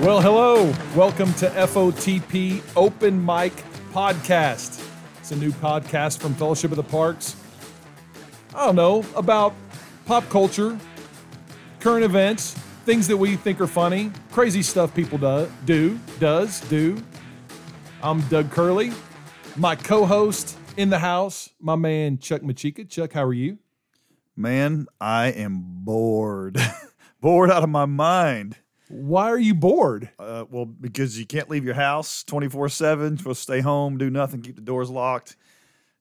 Well, hello. Welcome to FOTP Open Mic Podcast. It's a new podcast from Fellowship of the Parks. I don't know, about pop culture, current events, things that we think are funny, crazy stuff people do. I'm Doug Curley, my co-host in the house, my man Chuck Machica. Chuck, how are you? Man, I am bored. Bored out of my mind. Why are you bored? Well, because you can't leave your house 24/7. You're supposed to stay home, do nothing, keep the doors locked,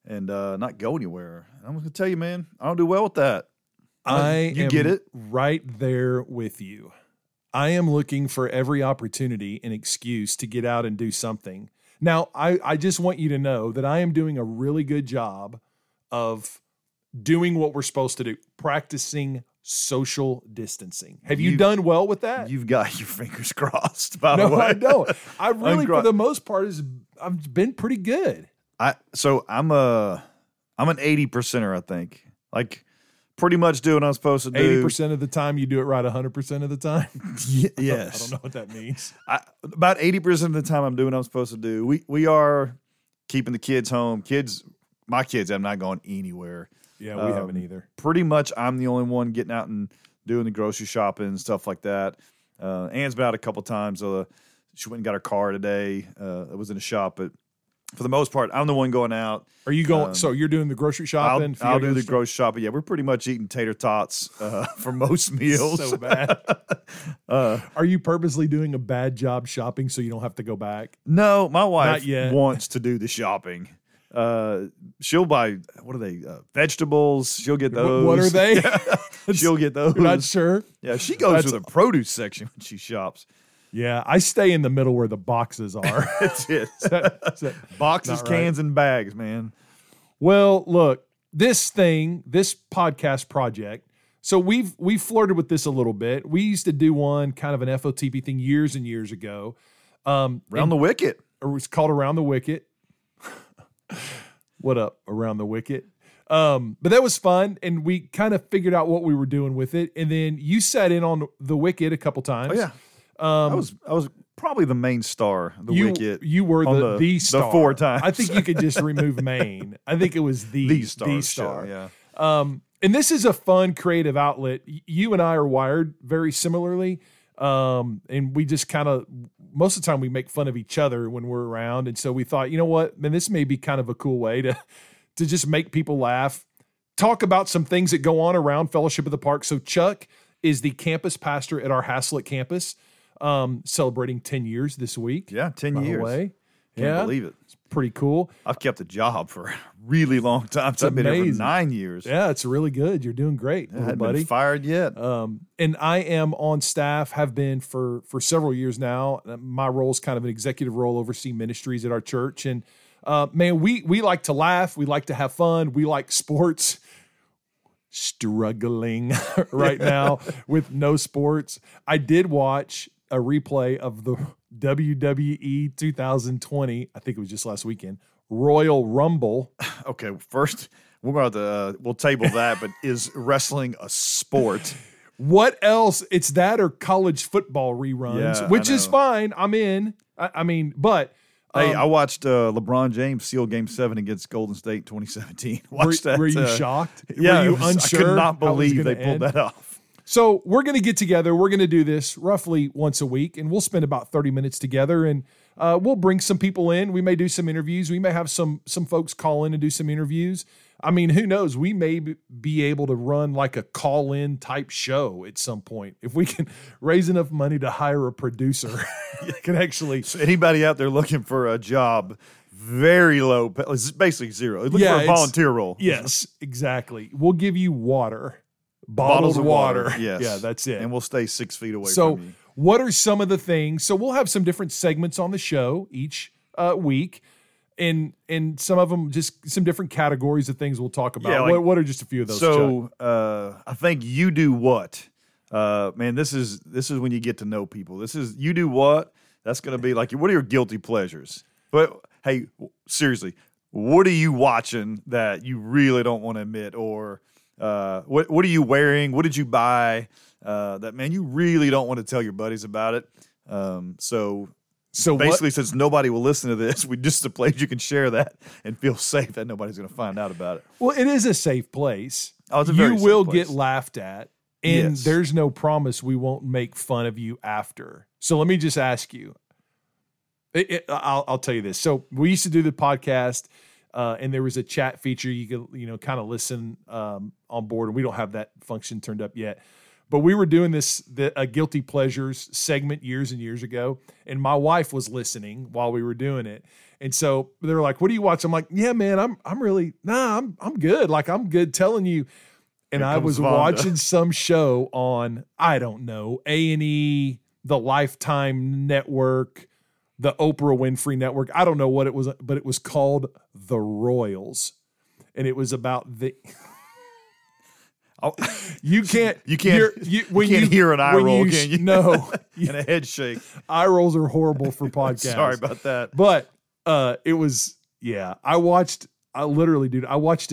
and not go anywhere. I'm going to tell you, man, I don't do well with that. You get it right there with you. I am looking for every opportunity and excuse to get out and do something. Now, I just want you to know that I am doing a really good job of doing what we're supposed to do, practicing social distancing. Have you done well with that? You've got your fingers crossed, by the way. No, I don't. I really, for the most part, I've been pretty good. I'm an 80%er, I think. Like, pretty much do what I'm supposed to do. 80% of the time, you do it right 100% of the time? Yes. I don't know what that means. About 80% of the time, I'm doing what I'm supposed to do. We are keeping the kids home. My kids have not gone anywhere. Yeah, we haven't either. Pretty much I'm the only one getting out and doing the grocery shopping and stuff like that. Ann's been out a couple times. She went and got her car today. It was in a shop, but for the most part, I'm the one going out. Are you going? So you're doing the grocery shopping? I'll do the grocery shopping. Yeah, we're pretty much eating tater tots for most meals. So bad. Are you purposely doing a bad job shopping so you don't have to go back? No, my wife wants to do the shopping. She'll buy, what are they? Vegetables. She'll get those. What are they? She'll get those. You're not sure. Yeah. She goes to the produce section when she shops. Yeah. I stay in the middle where the boxes are. That's it. Boxes, cans, and bags, man. Well, look, this podcast project. So we've flirted with this a little bit. We used to do one kind of an FOTP thing years and years ago. Around the Wicket. It was called Around the Wicket. What up, Around the Wicket? But that was fun, and we kind of figured out what we were doing with it. And then you sat in on the Wicket a couple times. Oh, yeah. I was probably the main star of the Wicket. You were the star. The four times. I think you could just remove main. I think it was the star. Show, yeah. And this is a fun, creative outlet. You and I are wired very similarly. And we just kind of, most of the time we make fun of each other when we're around. And so we thought, you know what, man, this may be kind of a cool way to just make people laugh, talk about some things that go on around Fellowship of the Park. So Chuck is the campus pastor at our Haslet campus, celebrating 10 years this week. Yeah. 10 years. Can't believe it. It's pretty cool. I've kept a job for a really long time. It's amazing. I've been here for 9 years. Yeah, it's really good. You're doing great, buddy. I haven't been fired yet. And I am on staff, have been for several years now. My role is kind of an executive role, oversee ministries at our church. And man, we like to laugh. We like to have fun. We like sports. Struggling right now with no sports. I did watch a replay of the WWE 2020, I think it was just last weekend, Royal Rumble. Okay, first, we're going to we'll table that, but is wrestling a sport? What else? It's that or college football reruns, which is fine. I'm in. I mean, but... hey, I watched LeBron James seal Game 7 against Golden State 2017. Were you shocked? Yeah, were you unsure? I could not believe they pulled that off. So we're going to get together. We're going to do this roughly once a week, and we'll spend about 30 minutes together, and we'll bring some people in. We may do some interviews. We may have some folks call in and do some interviews. I mean, who knows? We may be able to run like a call-in type show at some point. If we can raise enough money to hire a producer, that can actually... So anybody out there looking for a job... Very low. It's basically zero. Look for a volunteer role. Yes, exactly. We'll give you water. Bottles of water. Yes. Yeah, that's it. And we'll stay 6 feet away from you. So what are some of the things? So we'll have some different segments on the show each week. And some of them, just some different categories of things we'll talk about. Yeah, like, what are just a few of those? So I think you do what? Man, this is when you get to know people. This is you do what? That's going to be like, what are your guilty pleasures? But... hey, seriously, what are you watching that you really don't want to admit? Or what are you wearing? What did you buy? That, man, you really don't want to tell your buddies about it. So basically, since nobody will listen to this, we just a place you can share that and feel safe that nobody's going to find out about it. Well, it is a safe place. Oh, it's a very safe place. You will get laughed at, and there's no promise we won't make fun of you after. So let me just ask you. I'll tell you this. So we used to do the podcast, and there was a chat feature you could kind of listen on board. And we don't have that function turned up yet. But we were doing this, a Guilty Pleasures segment years and years ago, and my wife was listening while we were doing it. And so they were like, what do you watch? I'm like, yeah, man, I'm good. Like, I'm good telling you. And I was watching some show on, I don't know, A&E, the Lifetime Network, the Oprah Winfrey Network. I don't know what it was, but it was called The Royals. And it was about the... You can't hear an eye roll, can you? No. And a head shake. Eye rolls are horrible for podcasts. Sorry about that. But it was, I watched a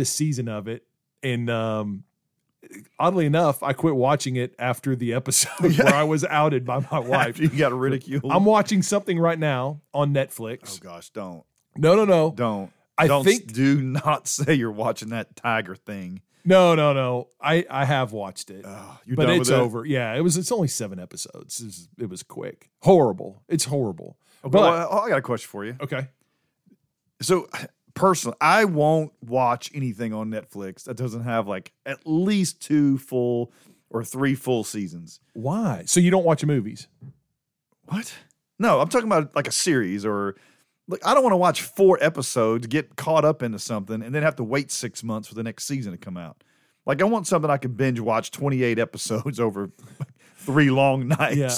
season of it. And oddly enough, I quit watching it after the episode where I was outed by my wife. After you got ridiculed. I'm watching something right now on Netflix. Oh, gosh, don't. No. Don't. Do not say you're watching that tiger thing. No. I have watched it, but it's over. Yeah, it's only 7 episodes. It was quick. Horrible. It's horrible. Okay, but I got a question for you. Okay. So personally, I won't watch anything on Netflix that doesn't have like at least 2 full or 3 full seasons. Why? So you don't watch movies? What? No, I'm talking about like a series or... Look, I don't want to watch 4 episodes, get caught up into something, and then have to wait 6 months for the next season to come out. Like, I want something I can binge watch 28 episodes over 3 long nights. Yeah.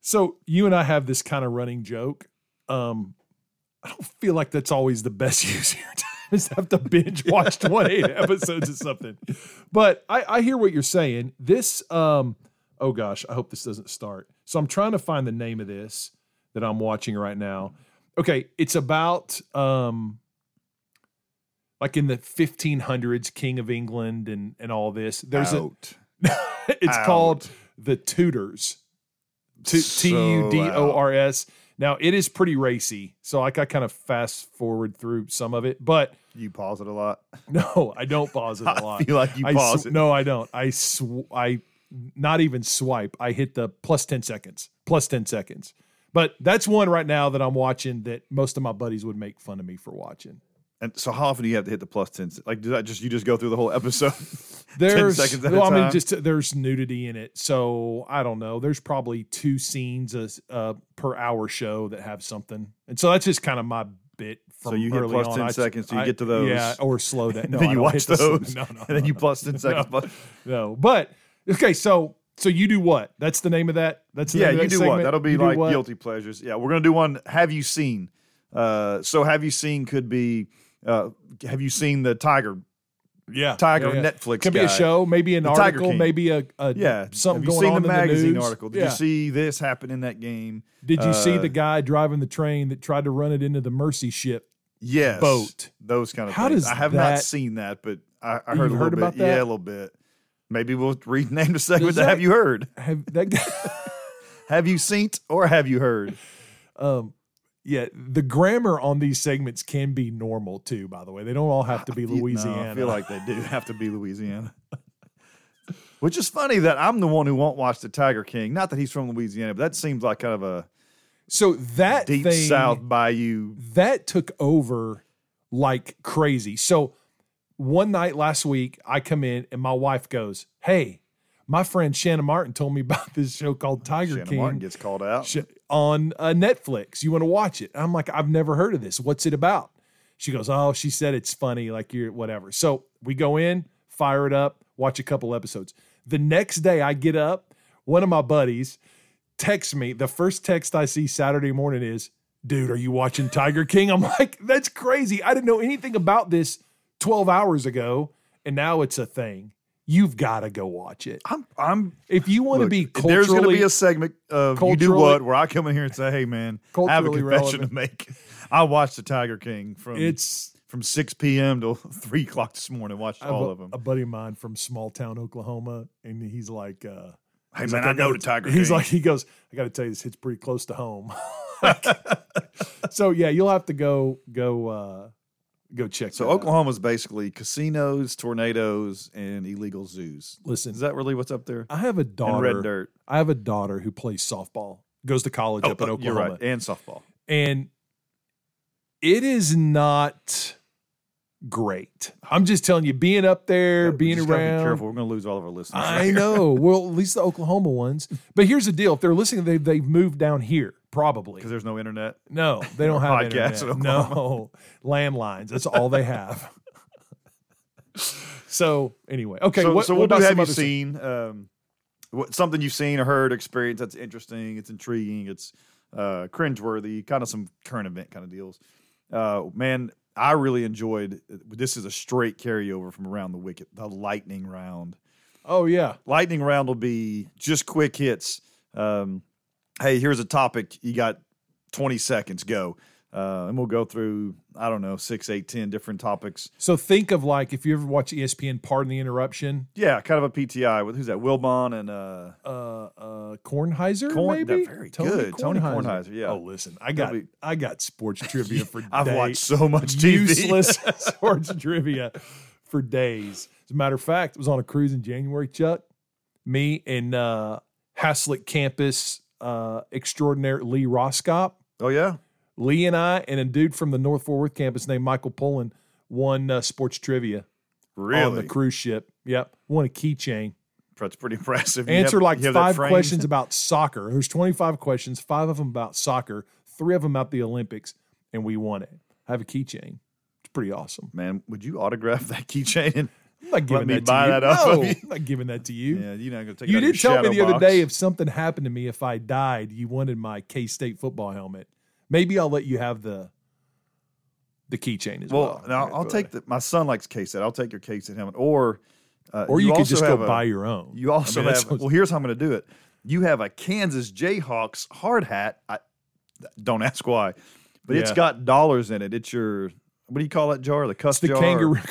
So you and I have this kind of running joke. I don't feel like that's always the best use of your time is to have to binge watch 28 episodes of something. But I hear what you're saying. This, oh gosh, I hope this doesn't start. So I'm trying to find the name of this that I'm watching right now. Okay, it's about like in the 1500s, King of England and all this. Called The Tudors, Tudors. Now, it is pretty racy, so like I kind of fast forward through some of it, but... You pause it a lot? No, I don't pause it a lot. I feel like you pause it. No, I don't. I not even swipe. I hit the plus 10 seconds. But that's one right now that I'm watching that most of my buddies would make fun of me for watching. And so how often do you have to hit the plus 10? Like, do that you just go through the whole episode? 10 seconds at a time? I mean, just there's nudity in it. So I don't know. There's probably 2 scenes per hour show that have something. And so that's just kind of my bit from early on. So you hit plus 10 seconds, so you get to those. Yeah, or slow that. No, then you watch those. No. And then you plus 10 seconds. No. But, okay, so... So you do what? That's the name of that? That's the name of that segment? That'll be like Guilty Pleasures. Yeah, we're going to do one, Have You Seen? So Have You Seen could be, have you seen the Tiger? Yeah. Netflix could be a show, maybe an article, maybe a something going on in the news. Have you seen the magazine article? Did you see this happen in that game? Did you see the guy driving the train that tried to run it into the Mercy ship? Yes. Boat. Those kind of things. I have not seen that, but I heard a little bit. Yeah, a little bit. Maybe we'll rename the segment to Have You Heard? Have you seen or have you heard? The grammar on these segments can be normal too, by the way. They don't all have to be Louisiana. No, I feel like they do have to be Louisiana. Which is funny that I'm the one who won't watch The Tiger King. Not that he's from Louisiana, but that seems like kind of a deep South Bayou. That took over like crazy. So one night last week, I come in and my wife goes, "Hey, my friend Shannon Martin told me about this show called Tiger King. Shannon Martin gets called out on Netflix. You want to watch it?" I'm like, "I've never heard of this. What's it about?" She goes, "Oh, she said it's funny, like you're whatever." So we go in, fire it up, watch a couple episodes. The next day, I get up. One of my buddies texts me. The first text I see Saturday morning is, "Dude, are you watching Tiger King?" I'm like, "That's crazy. I didn't know anything about this 12 hours ago, and now it's a thing. You've got to go watch it." If you want to be culturally... There's going to be a segment of You Do What where I come in here and say, "Hey, man, I have a confession to make. I watched The Tiger King from 6 p.m. to 3 o'clock this morning. Watched all of them." A buddy of mine from small town Oklahoma, and he's like... Hey, man, like, I know the Tiger King. He's like, he goes, I got to tell you, this hits pretty close to home. So, yeah, you'll have to go check that out. So Oklahoma's basically casinos, tornadoes, and illegal zoos. Listen. Is that really what's up there? I have a daughter. And red dirt. I have a daughter who plays softball, goes to college up in Oklahoma. You're right, and softball. And it is not great. I'm just telling you, being up there, being around. Be careful. We're going to lose all of our listeners. I know. Well, at least the Oklahoma ones. But here's the deal. If they're listening, they've moved down here. Probably. Because there's no internet? No, they don't have podcasts internet. No, landlines. That's all they have. So anyway, okay. So what have you seen? Something you've seen or heard, experienced that's interesting, it's intriguing, it's cringeworthy, kind of some current event kind of deals. Man, I really enjoyed, this is a straight carryover from Around the Wicket, the lightning round. Oh, yeah. Lightning round will be just quick hits. Hey, here's a topic. You got 20 seconds. Go. And we'll go through, I don't know, 6, 8, 10 different topics. So think of like, if you ever watch ESPN, Pardon the Interruption. Yeah, kind of a PTI with, who's that? Wilbon and Kornheiser, maybe? Very Tony good. Kornheiser. Tony Kornheiser, yeah. Oh, listen, I got sports trivia for days. I've watched so much TV. Useless sports trivia for days. As a matter of fact, I was on a cruise in January, Chuck. Me and Haslet campus extraordinary Lee Roskopp. Oh, yeah. Lee and I and a dude from the North Fort Worth campus named Michael Pullen won sports trivia. Really? On the cruise ship. Yep. Won a keychain. That's pretty impressive. Answer like 5 questions about soccer. There's 25 questions, 5 of them about soccer, 3 of them about the Olympics, and we won it. I have a keychain. It's pretty awesome. Man, would you autograph that keychain and I'm not giving that to you. Yeah, you're not going to take that. You did tell me the other day if something happened to me, if I died, you wanted my K-State football helmet. Maybe I'll let you have the keychain as well. Well, now I'll take my son likes K-State. I'll take your K-State helmet, or you could just go buy your own. You also have. Well, here's how I'm going to do it. You have a Kansas Jayhawks hard hat. I don't ask why, but it's got dollars in it. It's your, what do you call that jar? The cuss jar. The kangaroo.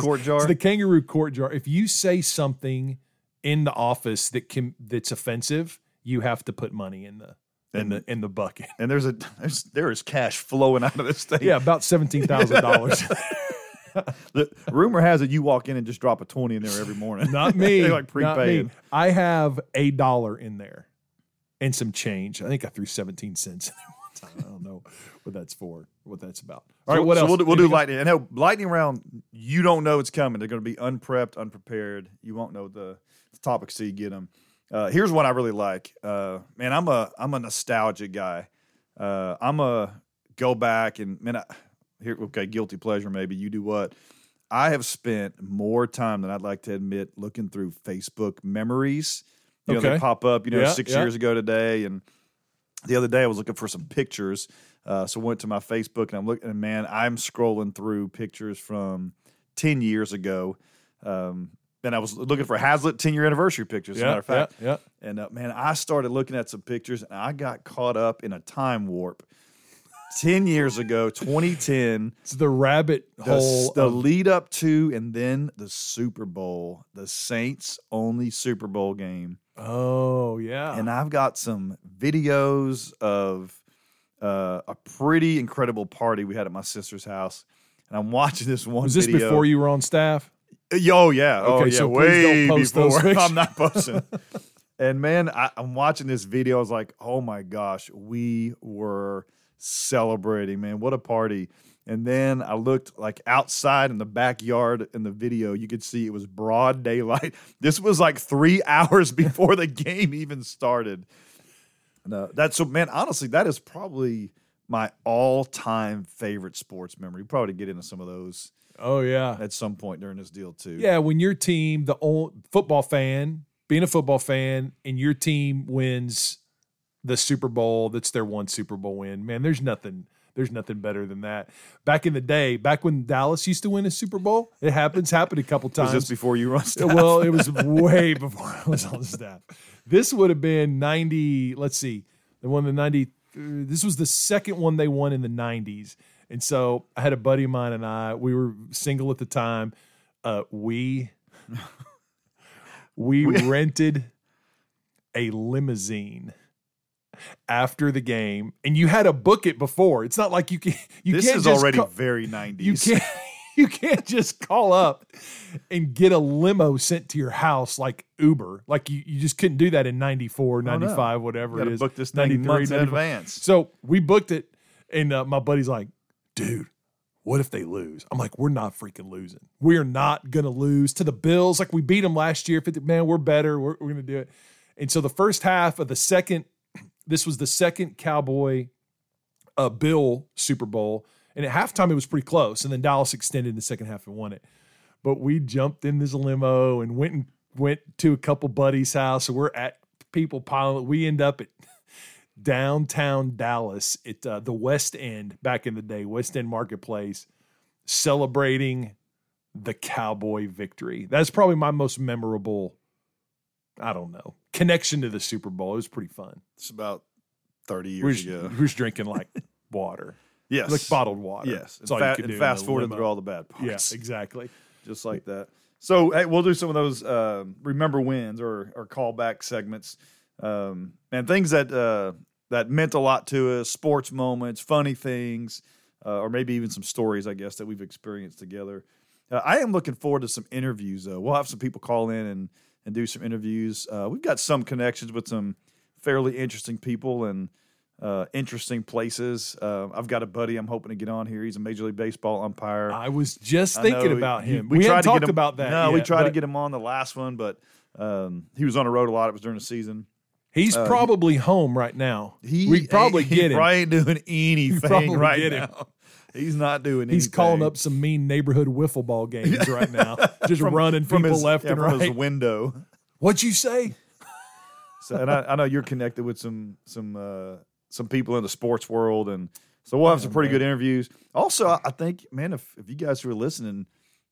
Court jar. It's the kangaroo court jar. If you say something in the office that's offensive, you have to put money in the bucket. And there is cash flowing out of this thing. Yeah, about $17,000. The rumor has it you walk in and just drop a 20 in there every morning. Not me. They like prepaid. I have $1 in there and some change. I think I threw 17 cents in there. I don't know what that's for, what that's about. All right, what else? We'll do lightning. And no, lightning round, you don't know it's coming. They're going to be unprepped, unprepared. You won't know the topics till you get them. Here's one I really like. Man, I'm a nostalgia guy. I'm a go back and, man, guilty pleasure maybe. You do what? I have spent more time than I'd like to admit looking through Facebook memories. You know, they pop up, 6 years ago today, and the other day I was looking for some pictures, so I went to my Facebook, and I'm looking, and man, I'm scrolling through pictures from 10 years ago, and I was looking for Haslet 10-year anniversary pictures, as a matter of fact, and man, I started looking at some pictures, and I got caught up in a time warp. 10 years ago, 2010. It's the rabbit hole. The lead up to and then the Super Bowl, the Saints' only Super Bowl game. Oh, yeah. And I've got some videos of a pretty incredible party we had at my sister's house. And I'm watching this one video. Was this before you were on staff? Oh, yeah. Okay, so way don't post before. I'm not posting. And, man, I'm watching this video. I was like, oh, my gosh, we were – celebrating, man, what a party. And then I looked like outside in the backyard in the video, you could see it was broad daylight. This was like 3 hours before the game even started. Man, honestly, that is probably my all-time favorite sports memory. You probably get into some of those. Oh, yeah. At some point during this deal, too. Yeah, when your team, being a football fan, and your team wins the Super Bowl, that's their one Super Bowl win. Man, there's nothing better than that. Back in the day, back when Dallas used to win a Super Bowl, it happened a couple times. Was this before you were on staff? Well, it was way before I was on staff. This would have been 90, let's see, they won the 90, this was the second one they won in the 90s. And so I had a buddy of mine and we were single at the time. We rented a limousine after the game, and you had to book it before. It's not like very 90s. You can't just call up and get a limo sent to your house like Uber. Like you just couldn't do that in 94, 95, whatever it is. You gotta book this 93 months in advance. So we booked it, and my buddy's like, dude, what if they lose? I'm like, we're not freaking losing. We are not going to lose to the Bills. Like, we beat them last year. Man, we're better. We're going to do it. And so the first half of the second, this was the second Cowboy-Bill Super Bowl. And at halftime, it was pretty close. And then Dallas extended in the second half and won it. But we jumped in this limo and went to a couple buddies' house. So we're at people pilot. We end up at downtown Dallas at the West End, back in the day, West End Marketplace, celebrating the Cowboy victory. That's probably my most memorable, I don't know, connection to the Super Bowl. It was pretty fun. It's about 30 years ago. Who's drinking like water? Yes. Like bottled water. Yes. That's all you could do. And fast forward through all the bad parts. Yeah, exactly. Just like that. So hey, we'll do some of those remember wins or callback segments. And things that meant a lot to us, sports moments, funny things, or maybe even some stories, I guess, that we've experienced together. I am looking forward to some interviews, though. We'll have some people call in and do some interviews. We've got some connections with some fairly interesting people and interesting places. I've got a buddy I'm hoping to get on here. He's a Major League Baseball umpire. I was just thinking about him. We haven't talked about that. No, we tried to get him on the last one, but he was on the road a lot. It was during the season. He's probably home right now. We probably get him. He ain't doing anything right now. He's not doing anything. He's calling up some mean neighborhood wiffle ball games right now, just running people left and right. From his window. What'd you say? So, and I know you're connected with some people in the sports world, and so we'll have some pretty good interviews. Also, I think, man, if you guys who are listening,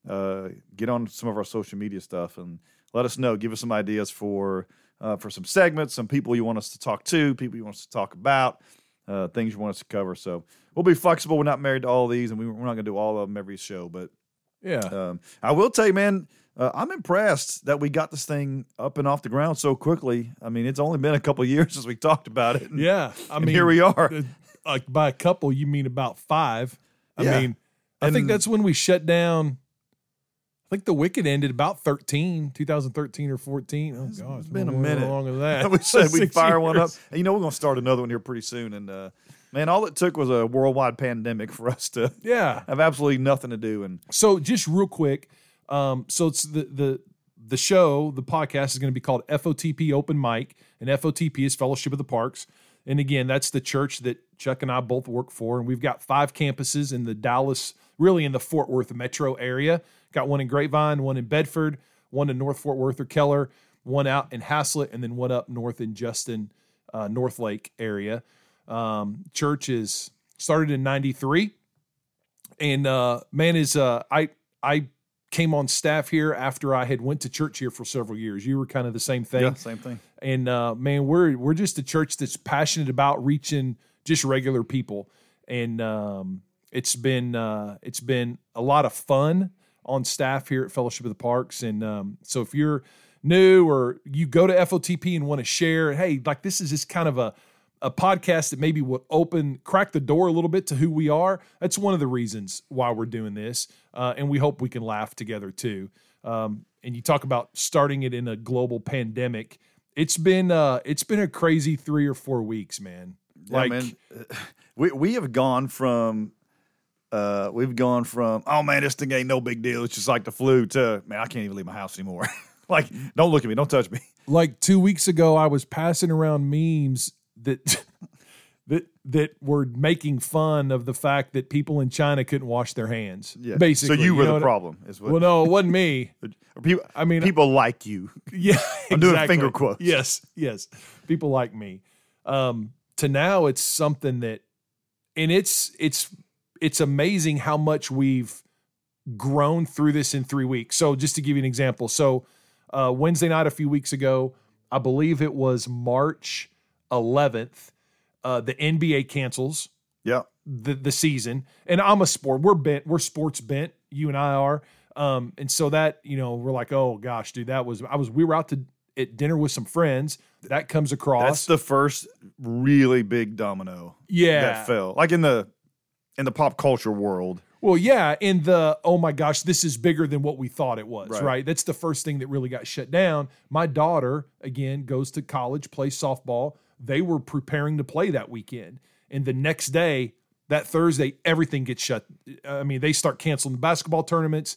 get on some of our social media stuff and let us know. Give us some ideas for some segments, some people you want us to talk to, people you want us to talk about, things you want us to cover. So we'll be flexible. We're not married to all of these, and we're not going to do all of them every show. But yeah, I will tell you, man, I'm impressed that we got this thing up and off the ground so quickly. I mean, it's only been a couple of years since we talked about it. And, yeah, I mean, here we are. Like by a couple, you mean about 5. I mean, I think that's when we shut down. I think the Wicked ended about 2013 or 14. Oh, gosh. It's been a minute longer than that. We said we'd fire one up. And, you know, we're going to start another one here pretty soon. And, man, all it took was a worldwide pandemic for us to have absolutely nothing to do. And so just real quick, so it's the show, the podcast is going to be called FOTP Open Mic. And FOTP is Fellowship of the Parks. And, again, that's the church that Chuck and I both work for. And we've got 5 campuses in the Dallas, really in the Fort Worth metro area. Got one in Grapevine, one in Bedford, one in North Fort Worth or Keller, one out in Haslet, and then one up north in Justin, North Lake area. Church is started in 93. And man, is I came on staff here after I had went to church here for several years. You were kind of the same thing. Yeah, same thing. And man, we're just a church that's passionate about reaching just regular people. And it's been a lot of fun on staff here at Fellowship of the Parks. And so if you're new or you go to FOTP and want to share, hey, like this is just kind of a podcast that maybe will crack the door a little bit to who we are. That's one of the reasons why we're doing this. And we hope we can laugh together too. And you talk about starting it in a global pandemic. It's been a crazy 3 or 4 weeks, man. Like yeah, man. We have gone from, oh man, this thing ain't no big deal. It's just like the flu to, man, I can't even leave my house anymore. Like, don't look at me. Don't touch me. Like 2 weeks ago, I was passing around memes that were making fun of the fact that people in China couldn't wash their hands. Yeah. Basically. So you were the problem. Is what? Well, no, it wasn't me. People, I mean, people like you. Yeah. I'm doing finger quotes. Yes. Yes. People like me. To now it's something that, and it's amazing how much we've grown through this in 3 weeks. So just to give you an example. So Wednesday night, a few weeks ago, I believe it was March 11th, the NBA cancels the season. And I'm a sport. We're sports bent. You and I are. And so that, you know, we're like, oh gosh, dude, we were out at dinner with some friends That comes across. That's the first really big domino. Yeah. That fell. Like in the pop culture world. Well, yeah, in the, oh my gosh, this is bigger than what we thought it was, right? That's the first thing that really got shut down. My daughter, again, goes to college, plays softball. They were preparing to play that weekend. And the next day, that Thursday, everything gets shut. I mean, they start canceling the basketball tournaments.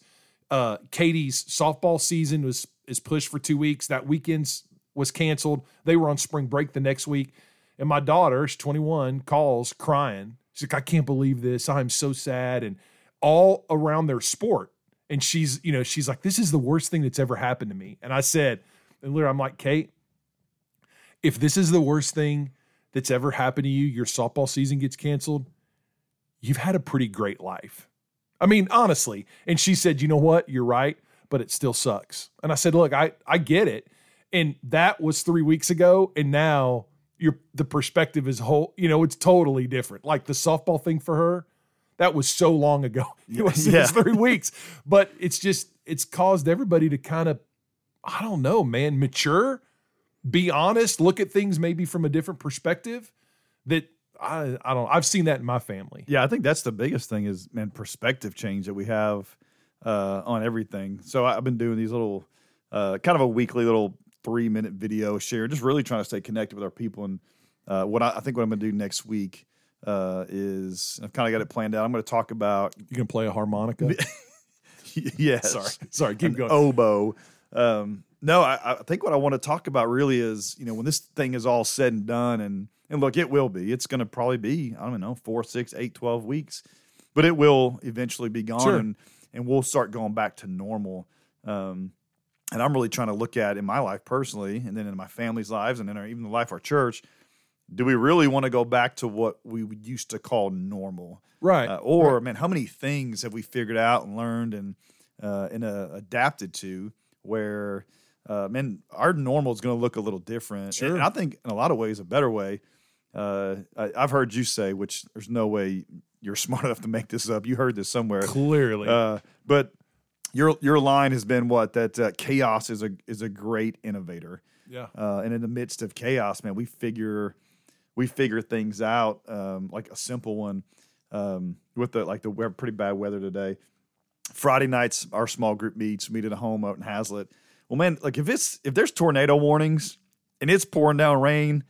Katie's softball season is pushed for 2 weeks. That weekend's was canceled. They were on spring break the next week. And my daughter, she's 21, calls crying. She's like, I can't believe this. I'm so sad. And all around their sport. And she's like, this is the worst thing that's ever happened to me. And I said, and literally, I'm like, Kate, if this is the worst thing that's ever happened to you, your softball season gets canceled, you've had a pretty great life. I mean, honestly. And she said, you know what? You're right, but it still sucks. And I said, look, I get it. And that was 3 weeks ago. And now the perspective is whole, it's totally different. Like the softball thing for her, that was so long ago. It was 3 weeks, but it's caused everybody to kind of, I don't know, man, mature, be honest, look at things maybe from a different perspective that I don't, I've seen that in my family. Yeah. I think that's the biggest thing is, man, perspective change that we have, on everything. So I've been doing these little, kind of a weekly little 3-minute video share, just really trying to stay connected with our people. And, what I'm going to do next week is I've kind of got it planned out. I'm going to talk about... You can play a harmonica? Yes. Sorry. Keep going. Oboe. I think what I want to talk about really is, when this thing is all said and done, and look, it will be. It's going to probably be, I don't know, 4, 6, 8, 12 weeks, but it will eventually be gone, sure. and we'll start going back to normal. And I'm really trying to look at in my life personally, and then in my family's lives, and in even the life of our church, do we really want to go back to what we used to call normal? Right. Man, how many things have we figured out and learned and adapted to where, man, our normal is going to look a little different. Sure. And I think in a lot of ways, a better way. I've heard you say, which there's no way you're smart enough to make this up. You heard this somewhere. Clearly. But your line has been what? That chaos is a great innovator. Yeah. And in the midst of chaos, man, we figure things out, like a simple one, with the pretty bad weather today. Friday nights, our small group meet at a home out in Haslet. Well, man, like if there's tornado warnings and it's pouring down rain,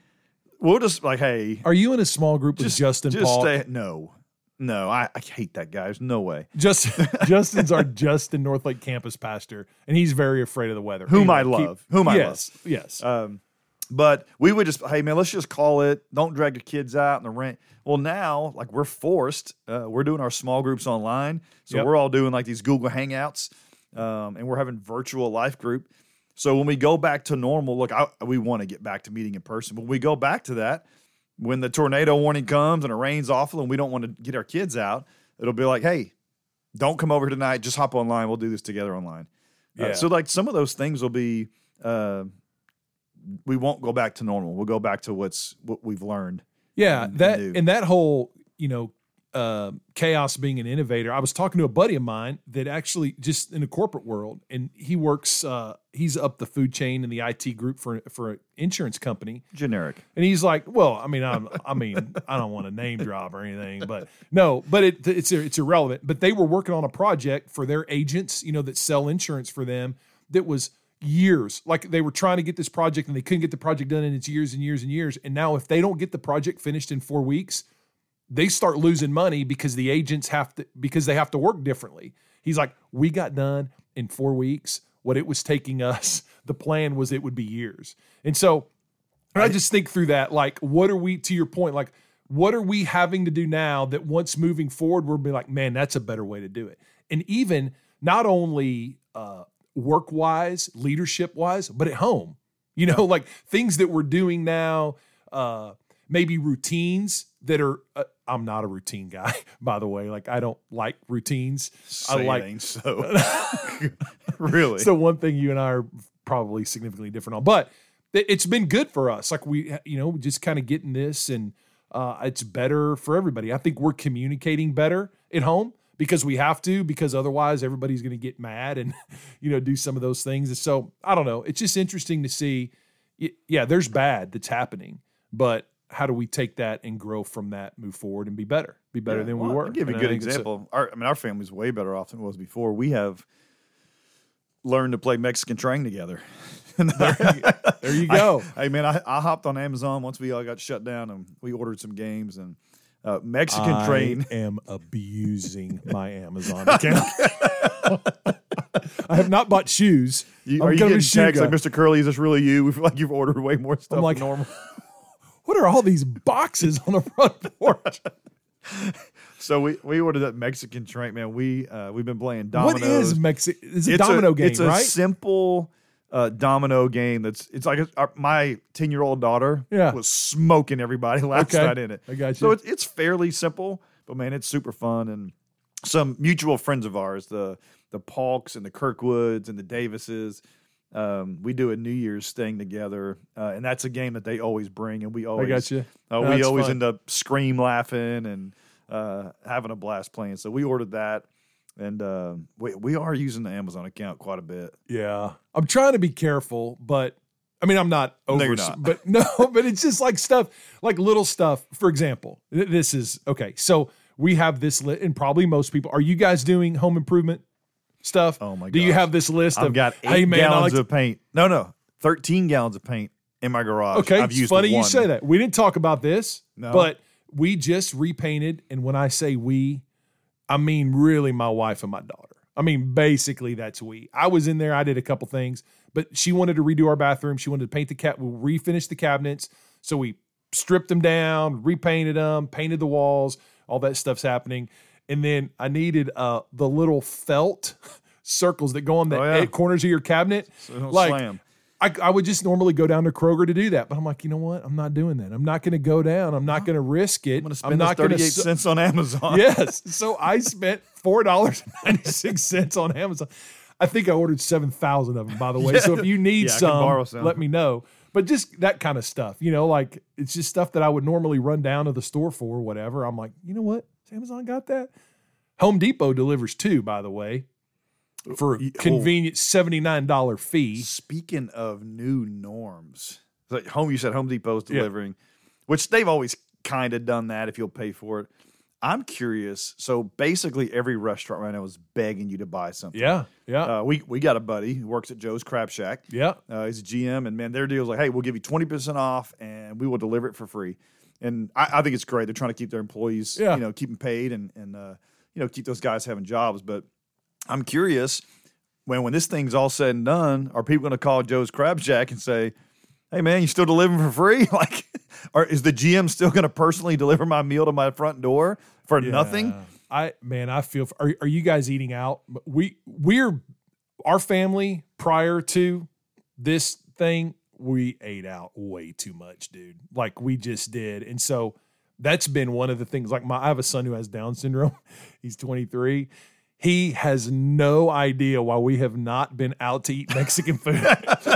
we'll just like, hey. Are you in a small group with Justin Paul? No, I hate that guy. There's no way. Justin's our Justin North Lake campus pastor, and he's very afraid of the weather. Whom I love. Yes. But we would just, hey, man, let's just call it. Don't drag your kids out in the rain. Well, now, like we're forced. We're doing our small groups online. So We're all doing like these Google Hangouts, and we're having virtual life group. So when we go back to normal, look, we want to get back to meeting in person. But when we go back to that, when the tornado warning comes and it rains awful and we don't want to get our kids out, it'll be like, hey, don't come over tonight. Just hop online. We'll do this together online. Yeah. So like some of those things will be – we won't go back to normal. We'll go back to what we've learned. Yeah. And that whole, chaos being an innovator. I was talking to a buddy of mine that actually just in the corporate world, and he works, he's up the food chain in the IT group for an insurance company. Generic. And he's like, well, I don't want to name drop or anything, but no, but it's irrelevant, but they were working on a project for their agents, that sell insurance for them. That was years. Like they were trying to get this project and they couldn't get the project done, and it's years and years and years. And now if they don't get the project finished in 4 weeks, they start losing money because the agents because they have to work differently. He's like, we got done in 4 weeks what it was taking us. The plan was it would be years. And so I just think through that, like, what are we, to your point, like, what are we having to do now that once moving forward, we'll be like, man, that's a better way to do it. And even not only, work-wise, leadership-wise, but at home, like things that we're doing now, maybe routines that are, I'm not a routine guy, by the way. Like I don't like routines. Really? So one thing you and I are probably significantly different on, but it's been good for us. Like we, just kind of getting this and, it's better for everybody. I think we're communicating better at home. Because we have to, because otherwise everybody's going to get mad and, do some of those things. And so I don't know. It's just interesting to see, yeah, there's bad that's happening, but how do we take that and grow from that, move forward and be better than we were? I'll give you a good example. Our family's way better off than it was before. We have learned to play Mexican Train together. There you go. Hey, man, I hopped on Amazon once we all got shut down, and we ordered some games, and Mexican Train. I am abusing my Amazon account. I have not bought shoes. Are you getting texts like, Mr. Curley, is this really you? We feel like you've ordered way more stuff than normal. What are all these boxes on the front porch? So we ordered that Mexican Train, man. We've been playing dominoes. What is Mexican? It's a domino game, right? It's a simple domino game. It's like my 10-year-old daughter was smoking everybody last night in it. I got you. So it's fairly simple, but, man, it's super fun. And some mutual friends of ours, the Palks and the Kirkwoods and the Davises, we do a New Year's thing together, and that's a game that they always bring, and we always fun. End up scream laughing and having a blast playing. So we ordered that, and we are using the Amazon account quite a bit. Yeah, I'm trying to be careful, but I mean I'm not over. No, not. But no, but it's just like stuff, like little stuff. For example, this is okay. So we have this lit, and probably most people. Are you guys doing home improvement stuff? Oh my god! Do you have this list? I've got 8 gallons of paint. No, 13 gallons of paint in my garage. Okay, I've used funny you say that. We didn't talk about this, but we just repainted. And when I say we, I mean really my wife and my daughter. I mean basically that's we. I was in there. I did a couple things, but she wanted to redo our bathroom. She wanted to paint the we refinish the cabinets. So we stripped them down, repainted them, painted the walls. All that stuff's happening. And then I needed the little felt circles that go on the eight corners of your cabinet. So don't slam. I would just normally go down to Kroger to do that. But I'm like, you know what? I'm not doing that. I'm not going to go down. I'm not going to risk it. I'm going to spend 38 cents on Amazon. Yes. So I spent $4.96 on Amazon. I think I ordered 7,000 of them, by the way. Yeah. So if you need some, let me know. But just that kind of stuff, you know, like it's just stuff that I would normally run down to the store for or whatever. I'm like, you know what? Amazon got that. Home Depot delivers too, by the way, for a convenient $79 fee. Speaking of new norms, like you said Home Depot's delivering, which they've always kind of done that if you'll pay for it. I'm curious. So basically every restaurant right now is begging you to buy something. Yeah, yeah. We got a buddy who works at Joe's Crab Shack. Yeah. He's a GM, and, man, their deal is like, hey, we'll give you 20% off, and we will deliver it for free. And I think it's great. They're trying to keep their employees, you know, keep them paid and you know, keep those guys having jobs. But I'm curious, when this thing's all said and done, are people going to call Joe's Crab Shack and say, hey, man, you still delivering for free? Like, or is the GM still going to personally deliver my meal to my front door for nothing? I feel – are you guys eating out? Our family prior to this thing – we ate out way too much, dude. Like we just did. And so that's been one of the things. Like I have a son who has Down syndrome. He's 23. He has no idea why we have not been out to eat Mexican food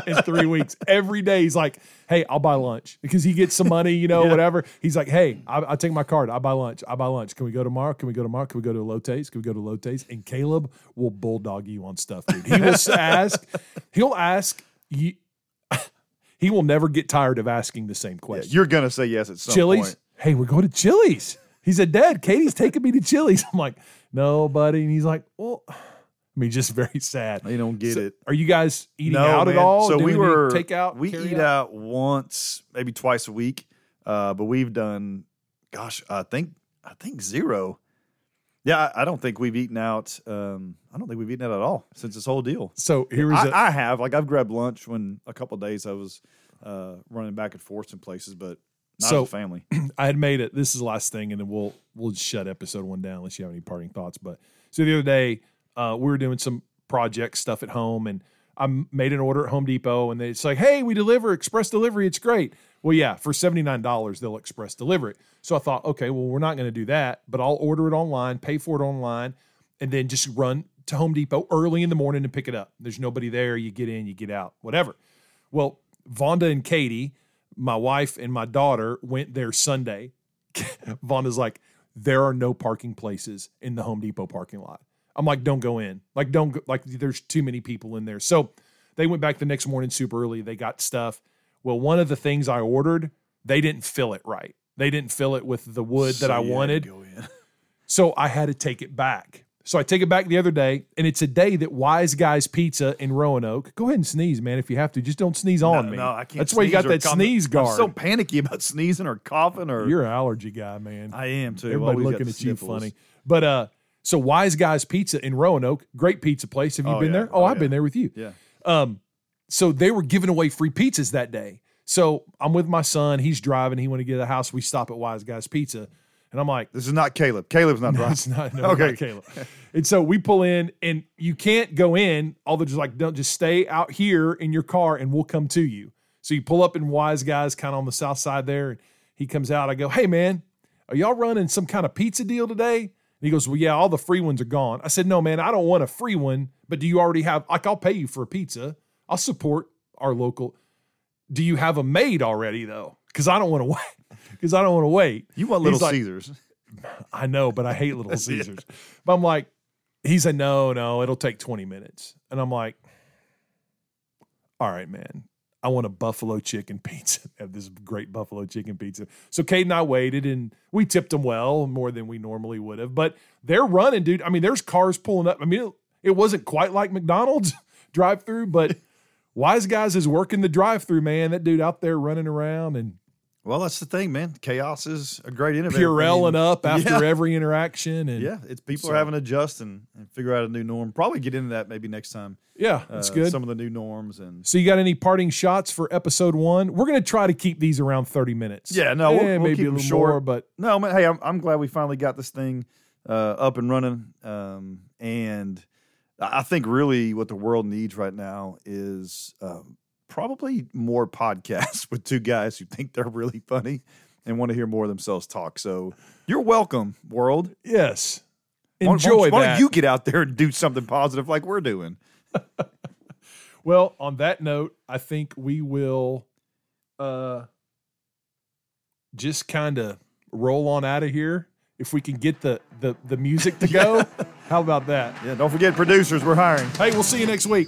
in 3 weeks. Every day he's like, hey, I'll buy lunch because he gets some money, you know, whatever. He's like, hey, I take my card. I buy lunch. Can we go tomorrow? Can we go to Lote's? And Caleb will bulldog you on stuff, dude. He will ask. He'll ask you. He will never get tired of asking the same question. Yeah, you're going to say yes at some point. Hey, we're going to Chili's. He said, Dad, Katie's taking me to Chili's. I'm like, no, buddy. And he's like, well, I mean, just very sad. They don't get it. Are you guys eating out at all? So we were takeout. We eat out once, maybe twice a week. But we've done, gosh, I think zero. Yeah, I don't think we've eaten out. I don't think we've eaten out at all since this whole deal. So here is I have. Like, I've grabbed lunch when a couple of days I was running back and forth in places, but not as a family. I had made it. This is the last thing, and then we'll just shut episode one down unless you have any parting thoughts. But so the other day, we were doing some project stuff at home, and I made an order at Home Depot, and it's like, hey, we deliver, express delivery. It's great. Well, yeah, for $79, they'll express deliver it. So I thought, okay, well, we're not going to do that, but I'll order it online, pay for it online, and then just run to Home Depot early in the morning and pick it up. There's nobody there. You get in, you get out, whatever. Well, Vonda and Katie, my wife and my daughter, went there Sunday. Vonda's like, there are no parking places in the Home Depot parking lot. I'm like, don't go in. Like, there's too many people in there. So they went back the next morning super early. They got stuff. Well, one of the things I ordered, they didn't fill it right. They didn't fill it with the wood that I wanted. So I had to take it back. So I take it back the other day, and it's a day that Wise Guys Pizza in Roanoke. Go ahead and sneeze, man, if you have to. Just don't sneeze on me. No, I can't. That's why you got that sneeze guard. I'm so panicky about sneezing or coughing. Or you're an allergy guy, man. I am, too. Everybody looking at you funny. But so Wise Guys Pizza in Roanoke, great pizza place. Have you been there? Oh, I've been there with you. Yeah. So they were giving away free pizzas that day. So I'm with my son. He's driving. He wanted to get out of the house. We stop at Wise Guys Pizza. And I'm like, this is not Caleb. Caleb's not driving. It's not, okay. Not Caleb. And so we pull in, and you can't go in. All they're just like, don't, just stay out here in your car, and we'll come to you. So you pull up in Wise Guys, kind of on the south side there. And he comes out. I go, hey, man, are y'all running some kind of pizza deal today? And he goes, well, yeah, all the free ones are gone. I said, no, man, I don't want a free one, but do you already have, like, I'll pay you for a pizza. I'll support our local. Do you have a maid already though? Because I don't want to wait. You want Little Caesars. I know, but I hate Little Caesars. Yeah. But I'm like, he said, no, it'll take 20 minutes. And I'm like, all right, man, I want a buffalo chicken pizza. I have this great buffalo chicken pizza. So Cade and I waited, and we tipped them well, more than we normally would have. But they're running, dude. I mean, there's cars pulling up. I mean, it wasn't quite like McDonald's drive-thru, but Wise Guys is working the drive-thru, man. That dude out there running around. And well, that's the thing, man. Chaos is a great innovator. Purelling up after every interaction. And yeah, it's people are having to adjust and figure out a new norm. Probably get into that maybe next time. Yeah, that's good. Some of the new norms. And so you got any parting shots for episode 1? We're going to try to keep these around 30 minutes. Yeah, no, we'll keep them short. More, but no, man, hey, I'm glad we finally got this thing up and running. And I think really what the world needs right now is probably more podcasts with two guys who think they're really funny and want to hear more of themselves talk. So you're welcome, world. Yes. Enjoy that. Why don't you get out there and do something positive like we're doing? Well, on that note, I think we will just kind of roll on out of here. If we can get the music to go, how about that? Yeah, don't forget producers, we're hiring. Hey, we'll see you next week.